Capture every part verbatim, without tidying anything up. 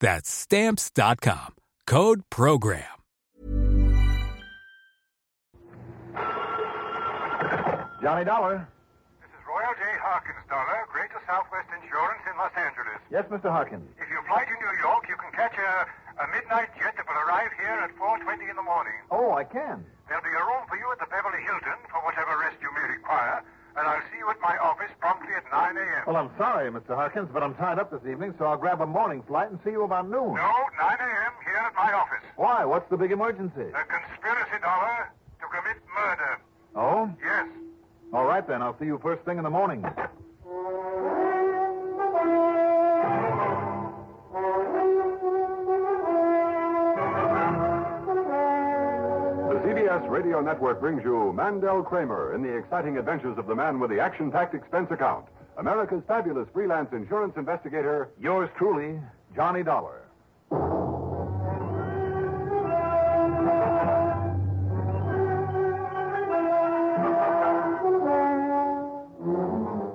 That's Stamps dot com. Code PROGRAM. Johnny Dollar. This is Royal J. Harkins, Dollar, Greater Southwest Insurance in Los Angeles. Yes, Mister Harkins. If you fly to New York, you can catch a, a midnight jet that will arrive here at four twenty in the morning. Oh, I can. There'll be a room for you at the Beverly Hilton for whatever rest you may require, and I'll see you at my office promptly at nine a.m. Well, I'm sorry, Mister Harkins, but I'm tied up this evening, so I'll grab a morning flight and see you about noon. No, nine a.m. here at my office. Why? What's the big emergency? A conspiracy, Dollar, to commit murder. Oh? Yes. All right, then. I'll see you first thing in the morning. C B S Radio Network brings you Mandel Kramer in the exciting adventures of the man with the action-packed expense account. America's fabulous freelance insurance investigator, yours truly, Johnny Dollar.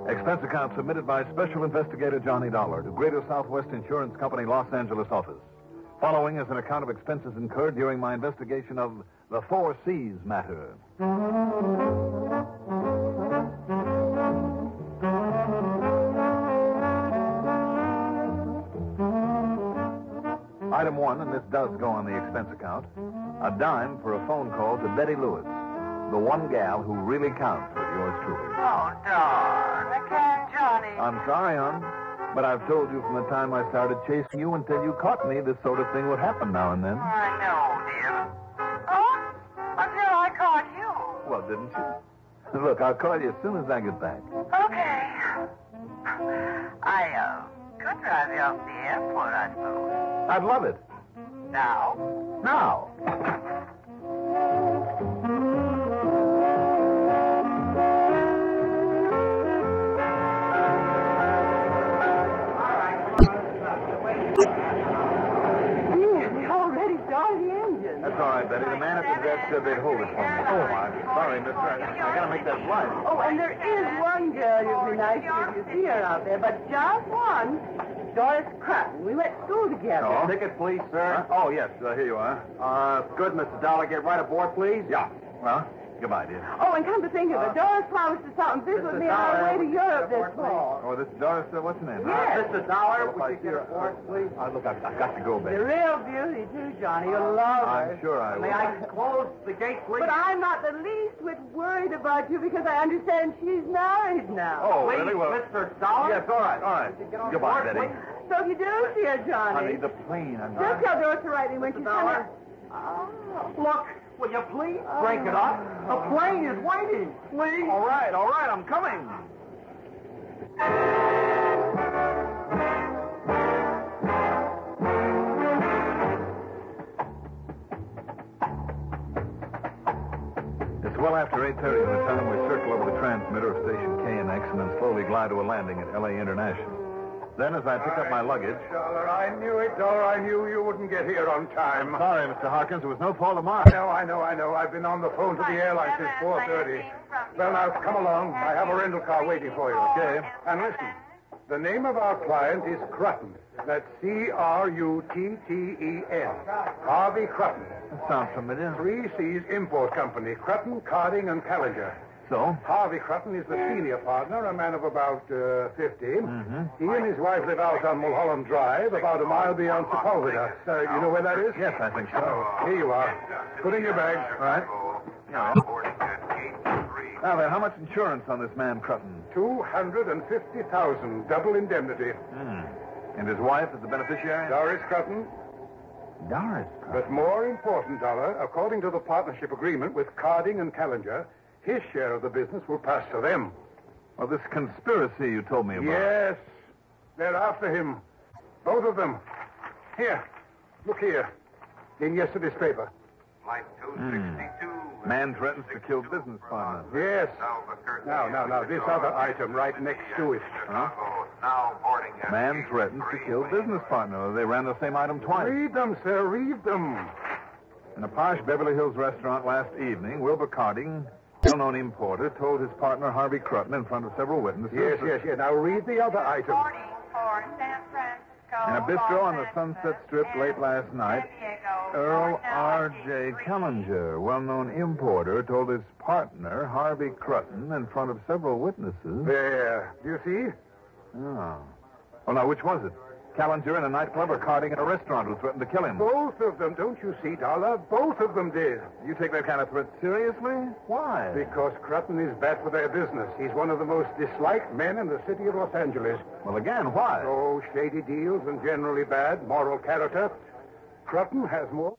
Expense account submitted by Special Investigator Johnny Dollar to Greater Southwest Insurance Company, Los Angeles office. Following is an account of expenses incurred during my investigation of the Four C's matter. Item one, and this does go on the expense account, a dime for a phone call to Betty Lewis, the one gal who really counts for yours truly. Oh, darn. Again, Johnny. I'm sorry, hon. But I've told you from the time I started chasing you until you caught me, this sort of thing would happen now and then. Oh, I know, dear. Oh? Until I caught you. Well, didn't you? Look, I'll call you as soon as I get back. Okay. I, uh, could drive you off the airport, I suppose. I'd love it. Now? Now. Betty, the man at the desk said they'd hold it for me. Oh, I'm sorry, Mister. I gotta make that flight. Oh, and there is one girl you'd be nice if you see her out there, but just one. Doris Crutten. We went to school together. Oh, ticket, please, sir. Huh? Oh, yes. Uh, here you are. Uh, good, Mister Dollar. Get right aboard, please. Yeah. Well, goodbye, dear. Oh, and come to think of it, uh, Doris promised to stop and visit with me on our way to Europe this fall. Oh, this is Doris. Uh, what's her name? Yes. Uh, Mister Dollar, would you get her for us, please? Uh, look, I've, I've got to go, baby. You're real beauty, too, Johnny. You'll love her. I'm sure I will. May I close the gate, please? But I'm not the least bit worried about you because I understand she's married now. Oh, please, really? Well, Mister Dollar? Yes, all right, all right. Goodbye, Betty. Please? So if you do see her, Johnny. Honey, the plane. I'm not. Just tell Doris to write me when she's coming. Oh. Look. Will you please break it up? The plane is waiting. Please. All right, all right, I'm coming. It's well after eight thirty by the time we circle over the transmitter of Station K and X and then slowly glide to a landing at L A International. Then, as I picked up my luggage... Dollar, I knew it, Dollar. I knew you wouldn't get here on time. I'm sorry, Mister Harkins. It was no fault of mine. I know, I know, I know. I've been on the phone to the airline since four thirty. Well, now, come along. I have a rental car waiting for you. Okay. And listen, the name of our client is Crutten. That's C R U T T E N. Harvey Crutten. That sounds familiar. Three C's Import Company. Crutten, Carding, and Callinger. So? Harvey Crutten is the senior partner, a man of about uh, fifty. Mm-hmm. He and his wife live out on Mulholland Drive, about a mile beyond Sepulveda. Uh, you know where that is? Yes, I think so. Oh, here you are. Put in your bag. All right. Yeah. Now then, how much insurance on this man, Crutten? two hundred fifty thousand dollars, double indemnity. Mm. And his wife is the beneficiary? Doris Crutten. Doris Crutten. But more important, Dollar, according to the partnership agreement with Carding and Callinger, his share of the business will pass to them. Well, this conspiracy you told me about. Yes. They're after him. Both of them. Here. Look here. In yesterday's paper. Flight two sixty-two. Mm. Man threatens to kill business partner. Yes. Now, now, now, this other item right next to it. Huh? Man threatens to kill business partner. They ran the same item twice. Read them, sir. Read them. In a posh Beverly Hills restaurant last evening, Wilbur Carding, well-known importer, told his partner Harvey Crutten in front of several witnesses. Yes, yes, yes. Now read the other item. For San Francisco, in a bistro on the Sunset Strip late last night, Earl R J. Callinger, well-known importer, told his partner Harvey Crutten in front of several witnesses. There. Do you see? Oh. Well, now, which was it? Callinger in a nightclub or Carding in a restaurant who threatened to kill him? Both of them, don't you see, Dollar? Both of them did. You take that kind of threat seriously? Why? Because Crutten is bad for their business. He's one of the most disliked men in the city of Los Angeles. Well, again, why? Oh, shady deals and generally bad moral character. Crutten has more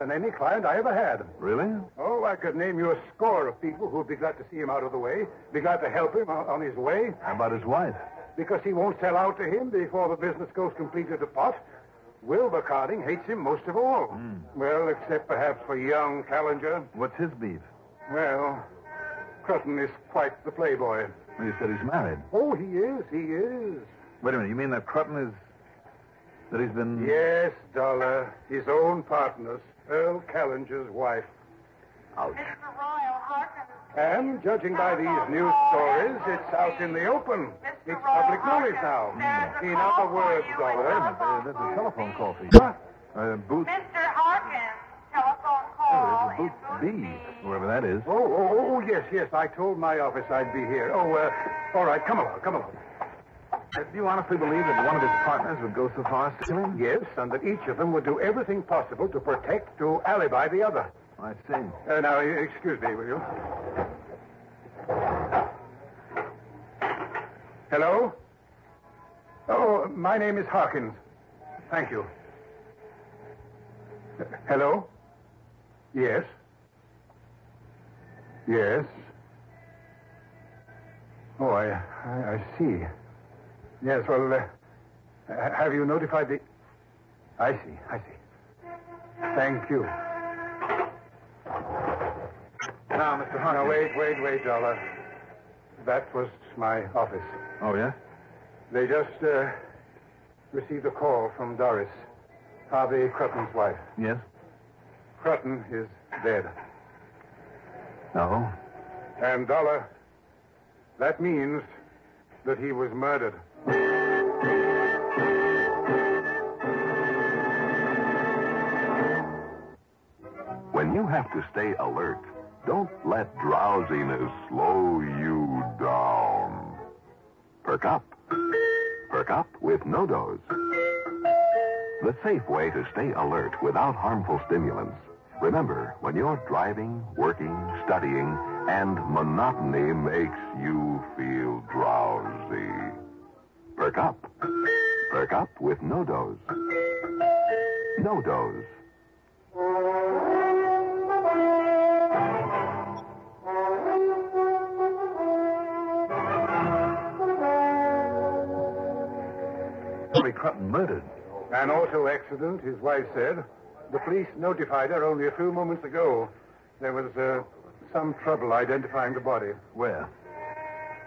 than any client I ever had. Really? Oh, I could name you a score of people who would be glad to see him out of the way, be glad to help him on his way. How about his wife? Because he won't sell out to him before the business goes completely to pot. Wilbur Carding hates him most of all. Mm. Well, except perhaps for young Callinger. What's his beef? Well, Crutten is quite the playboy. Well, you said he's married. Oh, he is, he is. Wait a minute, you mean that Crutten is... that he's been... Yes, Dollar. His own partner's, Earl Callinger's wife. Ouch. Mister Royal Harkins. And, judging by these news stories, it's out in the open. It's public knowledge now. Mm. In other words, Dollar. Uh, there's a telephone call for you. What? Uh, booth. Mister Harkins, telephone call. Oh, booth B, wherever that is. Oh, oh, oh, yes, yes. I told my office I'd be here. Oh, uh, all right. Come along, come along. Uh, do you honestly believe that one of his partners would go so far as to kill him? Yes, and that each of them would do everything possible to protect, to alibi the other. I see. Uh, now, excuse me, will you? Hello? Oh, my name is Harkins. Thank you. Uh, hello? Yes? Yes? Oh, I, I, I see. Yes, well, uh, have you notified the... I see, I see. Thank you. Now, Mister Harkins... Now, wait, wait, wait, Dollar. That was my office. Oh, yeah? They just uh, received a call from Doris, Harvey Crutten's wife. Yes? Crutten is dead. No? And, Dollar, that means that he was murdered. When you have to stay alert, don't let drowsiness slow you down. Perk up. Perk up with No-Dos. The safe way to stay alert without harmful stimulants. Remember, when you're driving, working, studying, and monotony makes you feel drowsy, perk up. Perk up with No-Dos. No-Dos. Harvey Crutten murdered. An auto accident, his wife said. The police notified her only a few moments ago. There was uh, some trouble identifying the body. Where?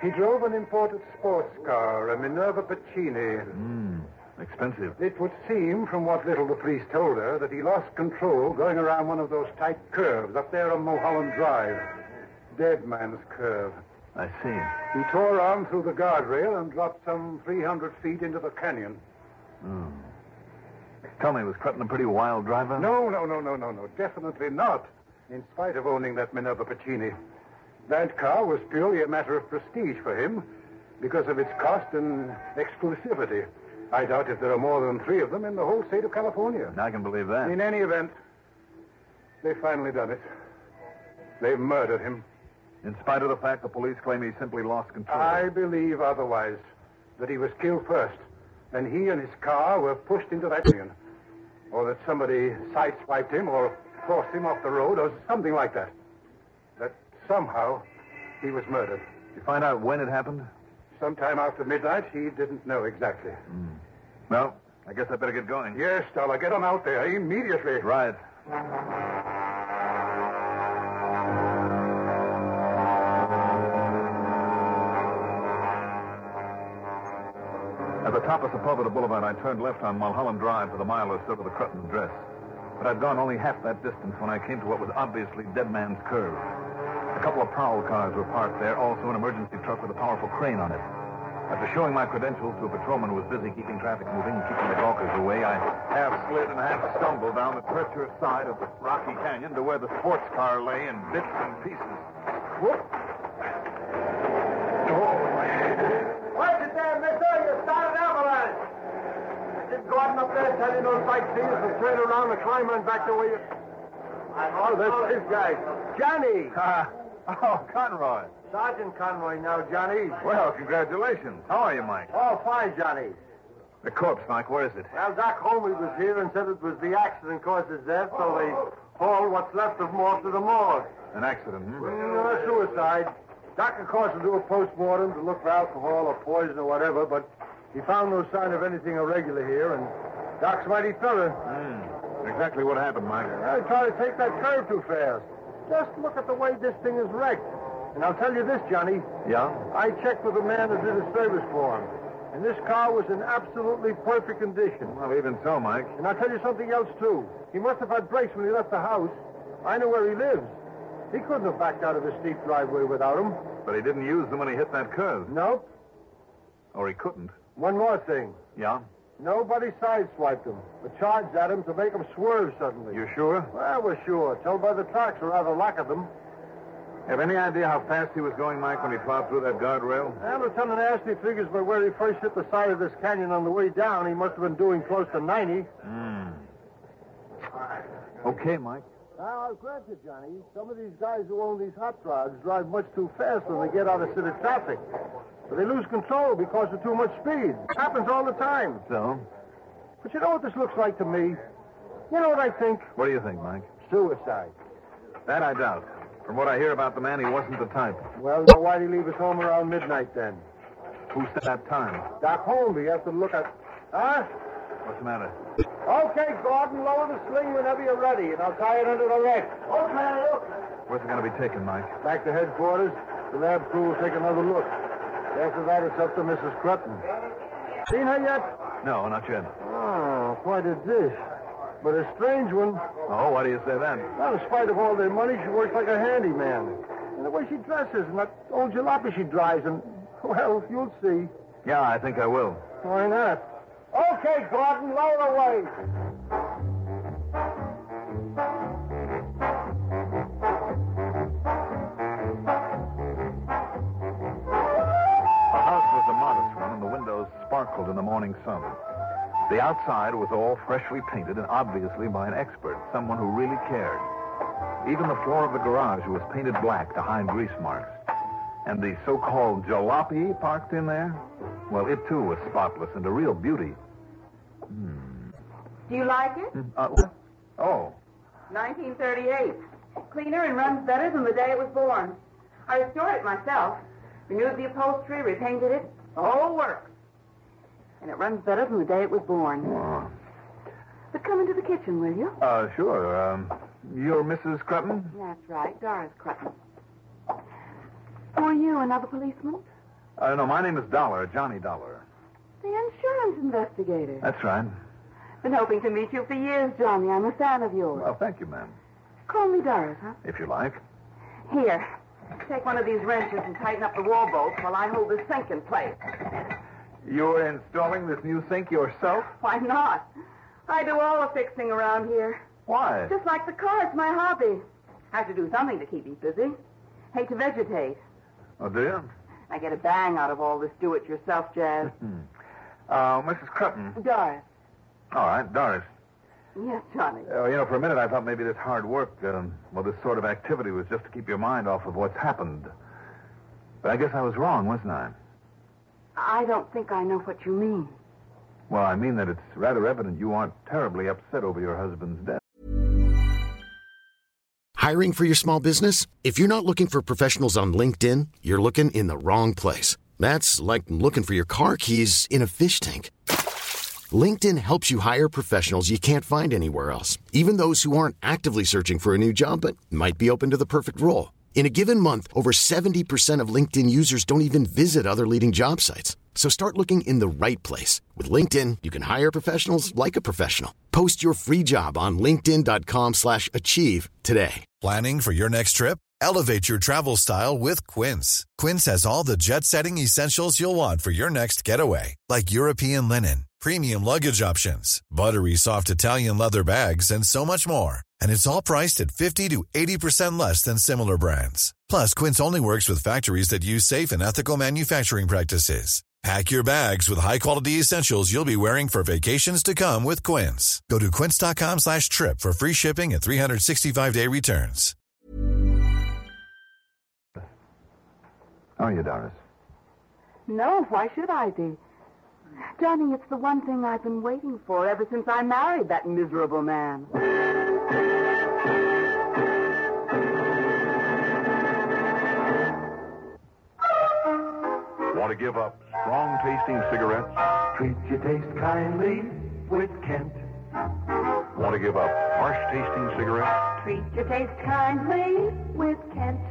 He drove an imported sports car, a Minerva Puccini. Hmm, expensive. It would seem, from what little the police told her, that he lost control going around one of those tight curves up there on Mulholland Drive. Dead Man's Curve. I see. He tore on through the guardrail and dropped some three hundred feet into the canyon. Hmm. Tell me, was Crutten a pretty wild driver? No, no, no, no, no, no. Definitely not, in spite of owning that Minerva Puccini. That car was purely a matter of prestige for him because of its cost and exclusivity. I doubt if there are more than three of them in the whole state of California. I can believe that. In any event, they've finally done it. They've murdered him. In spite of the fact the police claim he simply lost control. I believe otherwise, that he was killed first, then he and his car were pushed into that canyon, or that somebody sideswiped him or forced him off the road or something like that. That somehow he was murdered. Did you find out when it happened? Sometime after midnight. He didn't know exactly. Mm. Well, I guess I better get going. Yes, Dollar, get on out there immediately. Right. At the top of Sepulveda Boulevard, I turned left on Mulholland Drive for the mile or so to the Crutten address. But I'd gone only half that distance when I came to what was obviously Dead Man's Curve. A couple of prowl cars were parked there, also an emergency truck with a powerful crane on it. After showing my credentials to a patrolman who was busy keeping traffic moving and keeping the gawkers away, I half slid and half stumbled down the treacherous side of the Rocky Canyon to where the sports car lay in bits and pieces. Whoop! Oh, my head. Watch it there, mister! You started avalanche! I didn't go out up there telling no sightseers to turn around the climber and back to where you... Oh, that's his guy. Johnny! Ah. Oh, Conroy. Sergeant Conroy now, Johnny. Well, congratulations. How are you, Mike? Oh, fine, Johnny. The corpse, Mike, where is it? Well, Doc Holmes was here and said it was the accident caused his death, so they hauled what's left of him off to the morgue. An accident, hmm? No, a suicide. Doc, of course, will do a post-mortem to look for alcohol or poison or whatever, but he found no sign of anything irregular here, and Doc's mighty thorough. Mm. Exactly what happened, Mike. I tried to take that curve too fast. Just look at the way this thing is wrecked. And I'll tell you this, Johnny. Yeah? I checked with the man that did the service for him. And this car was in absolutely perfect condition. Well, even so, Mike. And I'll tell you something else, too. He must have had brakes when he left the house. I know where he lives. He couldn't have backed out of his steep driveway without them. But he didn't use them when he hit that curve. Nope. Or he couldn't. One more thing. Yeah? Nobody sideswiped him, but charged at him to make him swerve suddenly. You sure? Well, we're sure. Tell by the tracks or rather lack of them. Have any idea how fast he was going, Mike, when he plowed through that guardrail? Well, Lieutenant Ashley figures by where he first hit the side of this canyon on the way down, he must have been doing close to ninety. Hmm. Okay, Mike. Now, I'll grant you, Johnny, some of these guys who own these hot rods drive much too fast when they get out of city traffic. But they lose control because of too much speed. It happens all the time. So? But you know what this looks like to me? You know what I think? What do you think, Mike? Suicide. That I doubt. From what I hear about the man, he wasn't the type. Well, so why'd he leave us home around midnight, then? Who set that time? Doc Holmes, you have to look at... Huh? What's the matter? Okay, Gordon, lower the sling whenever you're ready, and I'll tie it under the wreck. Okay, look. Where's it going to be taken, Mike? Back to headquarters. The lab crew will take another look. After that, it's up to Missus Crutten. Seen her yet? No, not yet. Oh, quite a dish. But a strange one. Oh, why do you say that? Well, in spite of all their money, she works like a handyman. And the way she dresses and that old jalopy she drives and... Well, you'll see. Yeah, I think I will. Why not? Okay, Gordon, lower away. Sparkled in the morning sun. The outside was all freshly painted and obviously by an expert, someone who really cared. Even the floor of the garage was painted black to hide grease marks. And the so-called jalopy parked in there? Well, it too was spotless and a real beauty. Hmm. Do you like it? Uh, oh. nineteen thirty-eight. Cleaner and runs better than the day it was born. I restored it myself. Renewed the upholstery, repainted it. The whole works. And it runs better from the day it was born. Oh. But come into the kitchen, will you? Uh, sure. Um, you're Missus Crutten? That's right, Doris Crutten. Who are you, another policeman? Uh, no, my name is Dollar, Johnny Dollar. The insurance investigator. That's right. Been hoping to meet you for years, Johnny. I'm a fan of yours. Well, thank you, ma'am. Call me Doris, huh? If you like. Here, take one of these wrenches and tighten up the wall bolts while I hold this sink in place. You're installing this new sink yourself? Why not? I do all the fixing around here. Why? Just like the car, it's my hobby. I have to do something to keep me busy. Hate to vegetate. Oh, do you? I get a bang out of all this do-it-yourself jazz. uh, Missus Crutten. Doris. All right, Doris. Yes, Johnny. Uh, you know, for a minute I thought maybe this hard work, um, well, this sort of activity was just to keep your mind off of what's happened. But I guess I was wrong, wasn't I? I don't think I know what you mean. Well, I mean that it's rather evident you aren't terribly upset over your husband's death. Hiring for your small business? If you're not looking for professionals on LinkedIn, you're looking in the wrong place. That's like looking for your car keys in a fish tank. LinkedIn helps you hire professionals you can't find anywhere else, even those who aren't actively searching for a new job but might be open to the perfect role. In a given month, over seventy percent of LinkedIn users don't even visit other leading job sites. So start looking in the right place. With LinkedIn, you can hire professionals like a professional. Post your free job on linkedin dot com slash achieve today. Planning for your next trip? Elevate your travel style with Quince. Quince has all the jet-setting essentials you'll want for your next getaway, like European linen, premium luggage options, buttery soft Italian leather bags, and so much more. And it's all priced at fifty to eighty percent less than similar brands. Plus, Quince only works with factories that use safe and ethical manufacturing practices. Pack your bags with high-quality essentials you'll be wearing for vacations to come with Quince. Go to quince dot com slash trip for free shipping and three sixty-five day returns. How are you, Doris? No, why should I be? Johnny, it's the one thing I've been waiting for ever since I married that miserable man. Want to give up strong-tasting cigarettes? Treat your taste kindly with Kent. Want to give up harsh-tasting cigarettes? Treat your taste kindly with Kent.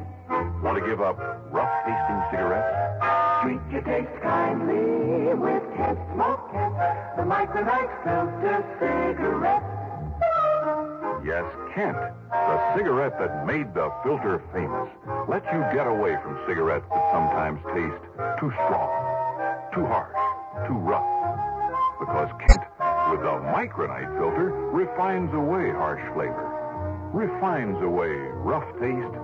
Want to give up rough-tasting cigarettes? Treat your taste kindly with Kent. Smoke Kent, the Micronite filter cigarette. Yes, Kent, the cigarette that made the filter famous, lets you get away from cigarettes that sometimes taste too strong, too harsh, too rough. Because Kent, with the Micronite filter, refines away harsh flavor, refines away rough taste,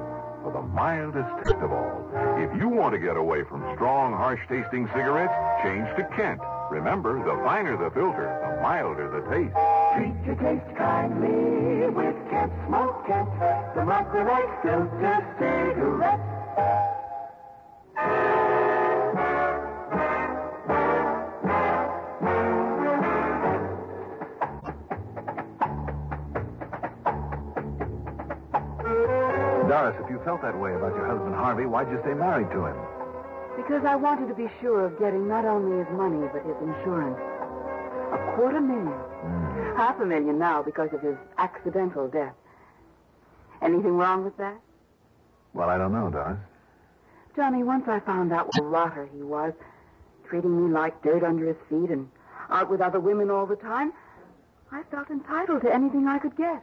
for the mildest taste of all. If you want to get away from strong, harsh-tasting cigarettes, change to Kent. Remember, the finer the filter, the milder the taste. Treat your taste kindly with Kent. Smoke Kent, the Micronite filter cigarette. Doris, if you felt that way about your husband Harvey, why'd you stay married to him? Because I wanted to be sure of getting not only his money, but his insurance. A quarter million. Mm. Half a million now because of his accidental death. Anything wrong with that? Well, I don't know, Doris. Johnny, once I found out what a rotter he was, treating me like dirt under his feet and out with other women all the time, I felt entitled to anything I could get.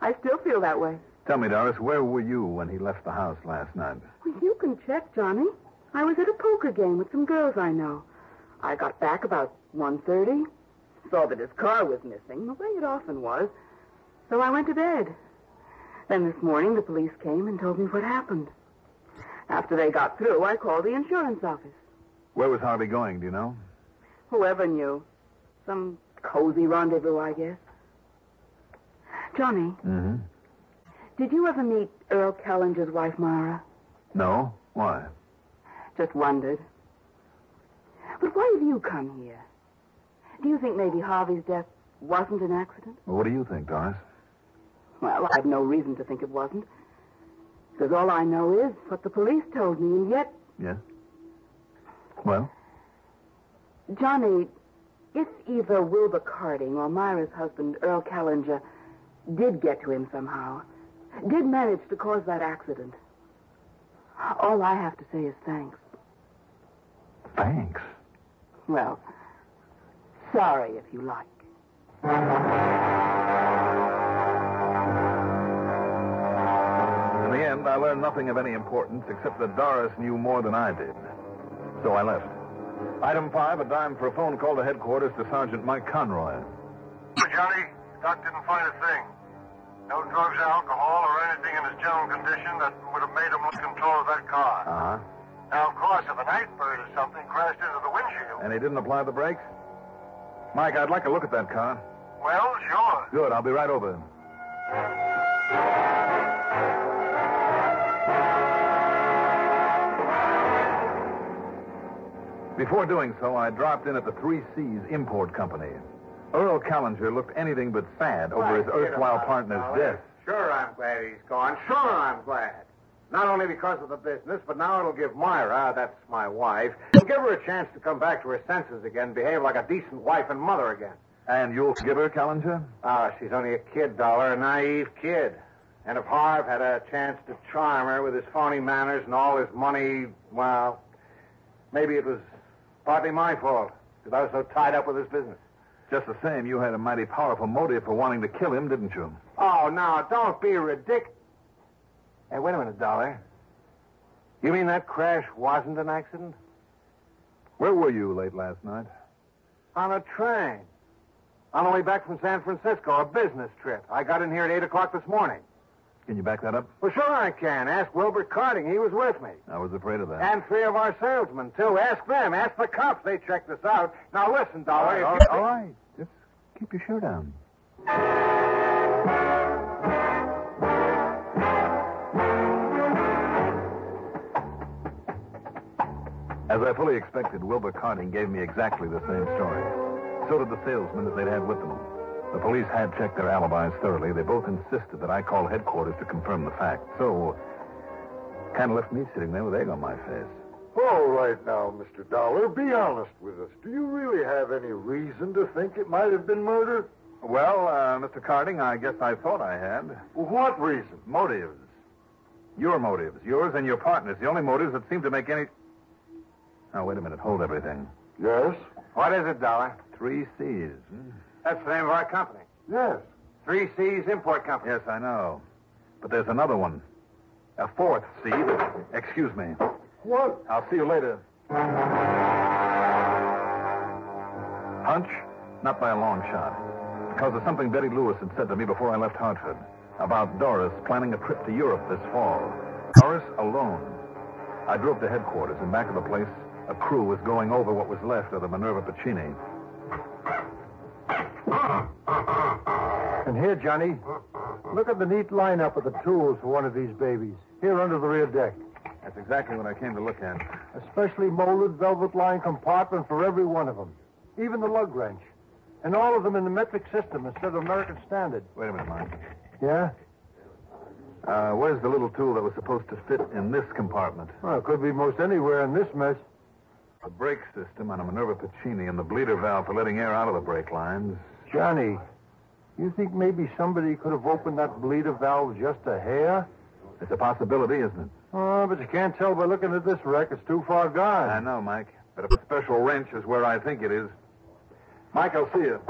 I still feel that way. Tell me, Doris, where were you when he left the house last night? Well, you can check, Johnny. I was at a poker game with some girls I know. I got back about one thirty, saw that his car was missing, the way it often was, so I went to bed. Then this morning the police came and told me what happened. After they got through, I called the insurance office. Where was Harvey going, do you know? Whoever knew. Some cozy rendezvous, I guess. Johnny. Mm-hmm. Did you ever meet Earl Callinger's wife, Mara? No. Why? Just wondered. But why have you come here? Do you think maybe Harvey's death wasn't an accident? Well, what do you think, Doris? Well, I've no reason to think it wasn't. Because all I know is what the police told me, and yet... Yes? Well? Johnny, if either Wilbur Carding or Myra's husband, Earl Callinger, did get to him somehow... did manage to cause that accident. All I have to say is thanks. Thanks. Well, sorry if you like. In the end, I learned nothing of any importance except that Doris knew more than I did. So I left. Item five, a dime for a phone call to headquarters to Sergeant Mike Conroy. Johnny, Doc didn't find a thing. No drugs or alcohol or anything in his general condition that would have made him lose control of that car. Uh-huh. Now, of course, if an iceberg or something crashed into the windshield... And he didn't apply the brakes? Mike, I'd like a look at that car. Well, sure. Good, I'll be right over. Before doing so, I dropped in at the Three C's Import Company. Earl Callinger looked anything but sad over his erstwhile partner's death. Sure, I'm glad he's gone. Sure, I'm glad. Not only because of the business, but now it'll give Myra, that's my wife, it'll give her a chance to come back to her senses again and behave like a decent wife and mother again. And you'll forgive her, Callinger? Ah, oh, she's only a kid, Dollar, a naive kid. And if Harve had a chance to charm her with his phony manners and all his money, well, maybe it was partly my fault, because I was so tied up with his business. Just the same, you had a mighty powerful motive for wanting to kill him, didn't you? Oh, now, don't be ridiculous. Hey, wait a minute, Dollar. You mean that crash wasn't an accident? Where were you late last night? On a train. On the way back from San Francisco, a business trip. I got in here at eight o'clock this morning. Can you back that up? Well, sure I can. Ask Wilbur Carding. He was with me. I was afraid of that. And three of our salesmen, too. Ask them. Ask the cops. They checked us out. Now, listen, Dollar. All right. All right. Just keep your shirt on. As I fully expected, Wilbur Carding gave me exactly the same story. So did the salesman that they'd had with them. The police had checked their alibis thoroughly. They both insisted that I call headquarters to confirm the fact. So, kind of left me sitting there with egg on my face. All right now, Mister Dollar, be honest with us. Do you really have any reason to think it might have been murder? Well, uh, Mister Carding, I guess I thought I had. Well, what reason? Motives. Your motives. Yours and your partner's. The only motives that seem to make any... Now, wait a minute. Hold everything. Yes? What is it, Dollar? Three C's. Hmm? That's the name of our company. Yes. Three C's Import Company. Yes, I know. But there's another one. A fourth C. That... Excuse me. What? I'll see you later. Hunch? Not by a long shot. Because of something Betty Lewis had said to me before I left Hartford about Doris planning a trip to Europe this fall. Doris alone. I drove to headquarters, and back of the place... A crew was going over what was left of the Minerva Puccini. And here, Johnny, look at the neat lineup of the tools for one of these babies. Here under the rear deck. That's exactly what I came to look at. A specially molded velvet-lined compartment for every one of them. Even the lug wrench. And all of them in the metric system instead of American standard. Wait a minute, Mike. Yeah? Uh, where's the little tool that was supposed to fit in this compartment? Well, it could be most anywhere in this mess. The brake system on a Minerva Puccini and the bleeder valve for letting air out of the brake lines. Johnny, you think maybe somebody could have opened that bleeder valve just a hair? It's a possibility, isn't it? Oh, but you can't tell by looking at this wreck. It's too far gone. I know, Mike. But if a special wrench is where I think it is... Mike, I'll see you.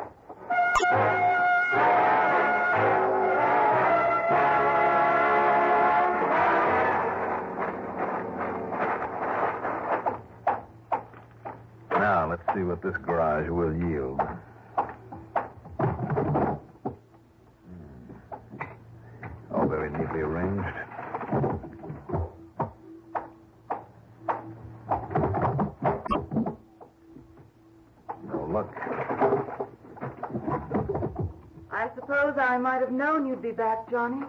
Let's see what this garage will yield. Hmm. All very neatly arranged. No luck. I suppose I might have known you'd be back, Johnny.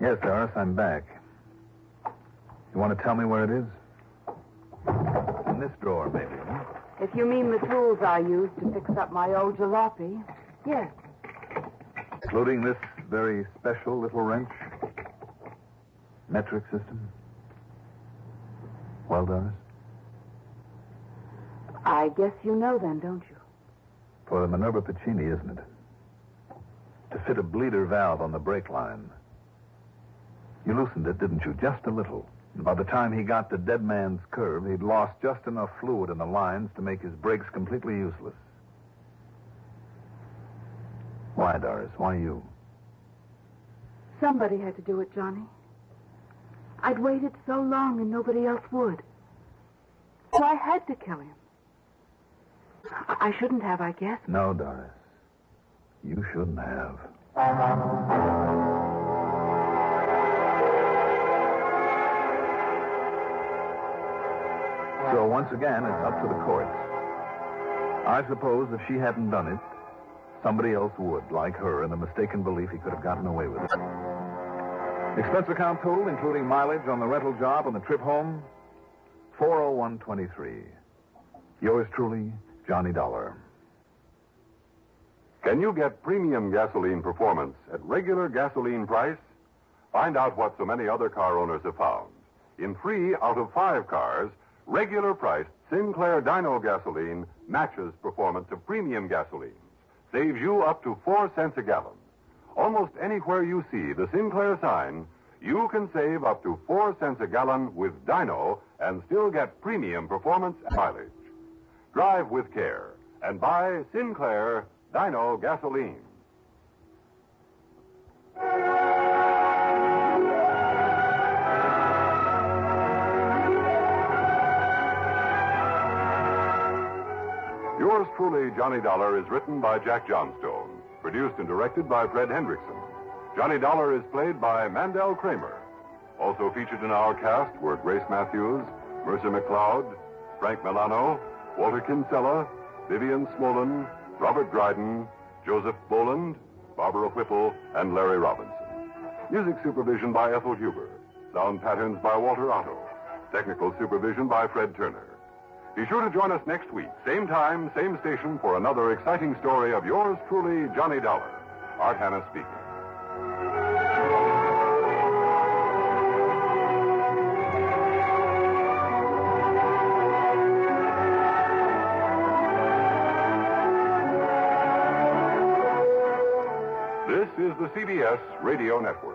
Yes, Doris, I'm back. You want to tell me where it is? In this drawer, maybe. If you mean the tools I used to fix up my old jalopy, yes. Including this very special little wrench? Metric system? Well, Doris? I guess you know then, don't you? For the Minerva Puccini, isn't it? To fit a bleeder valve on the brake line. You loosened it, didn't you? Just a little. And by the time he got to Dead Man's Curve, he'd lost just enough fluid in the lines to make his brakes completely useless. Why, Doris? Why you? Somebody had to do it, Johnny. I'd waited so long and nobody else would. So I had to kill him. I shouldn't have, I guess. No, Doris. You shouldn't have. So once again, it's up to the courts. I suppose if she hadn't done it, somebody else would, like her, in the mistaken belief he could have gotten away with it. Expense account total, including mileage on the rental job and the trip home, four oh one twenty-three. Yours truly, Johnny Dollar. Can you get premium gasoline performance at regular gasoline price? Find out what so many other car owners have found. In three out of five cars, regular priced Sinclair Dyno gasoline matches performance of premium gasolines. Saves you up to four cents a gallon. Almost anywhere you see the Sinclair sign, you can save up to four cents a gallon with Dyno and still get premium performance and mileage. Drive with care and buy Sinclair Dyno gasoline. Yours truly, Johnny Dollar, is written by Jack Johnstone. Produced and directed by Fred Hendrickson. Johnny Dollar is played by Mandel Kramer. Also featured in our cast were Grace Matthews, Mercer McLeod, Frank Milano, Walter Kinsella, Vivian Smolin, Robert Dryden, Joseph Boland, Barbara Whipple, and Larry Robinson. Music supervision by Ethel Huber. Sound patterns by Walter Otto. Technical supervision by Fred Turner. Be sure to join us next week, same time, same station, for another exciting story of yours truly, Johnny Dollar. Art Hannah speaking. This is the C B S Radio Network.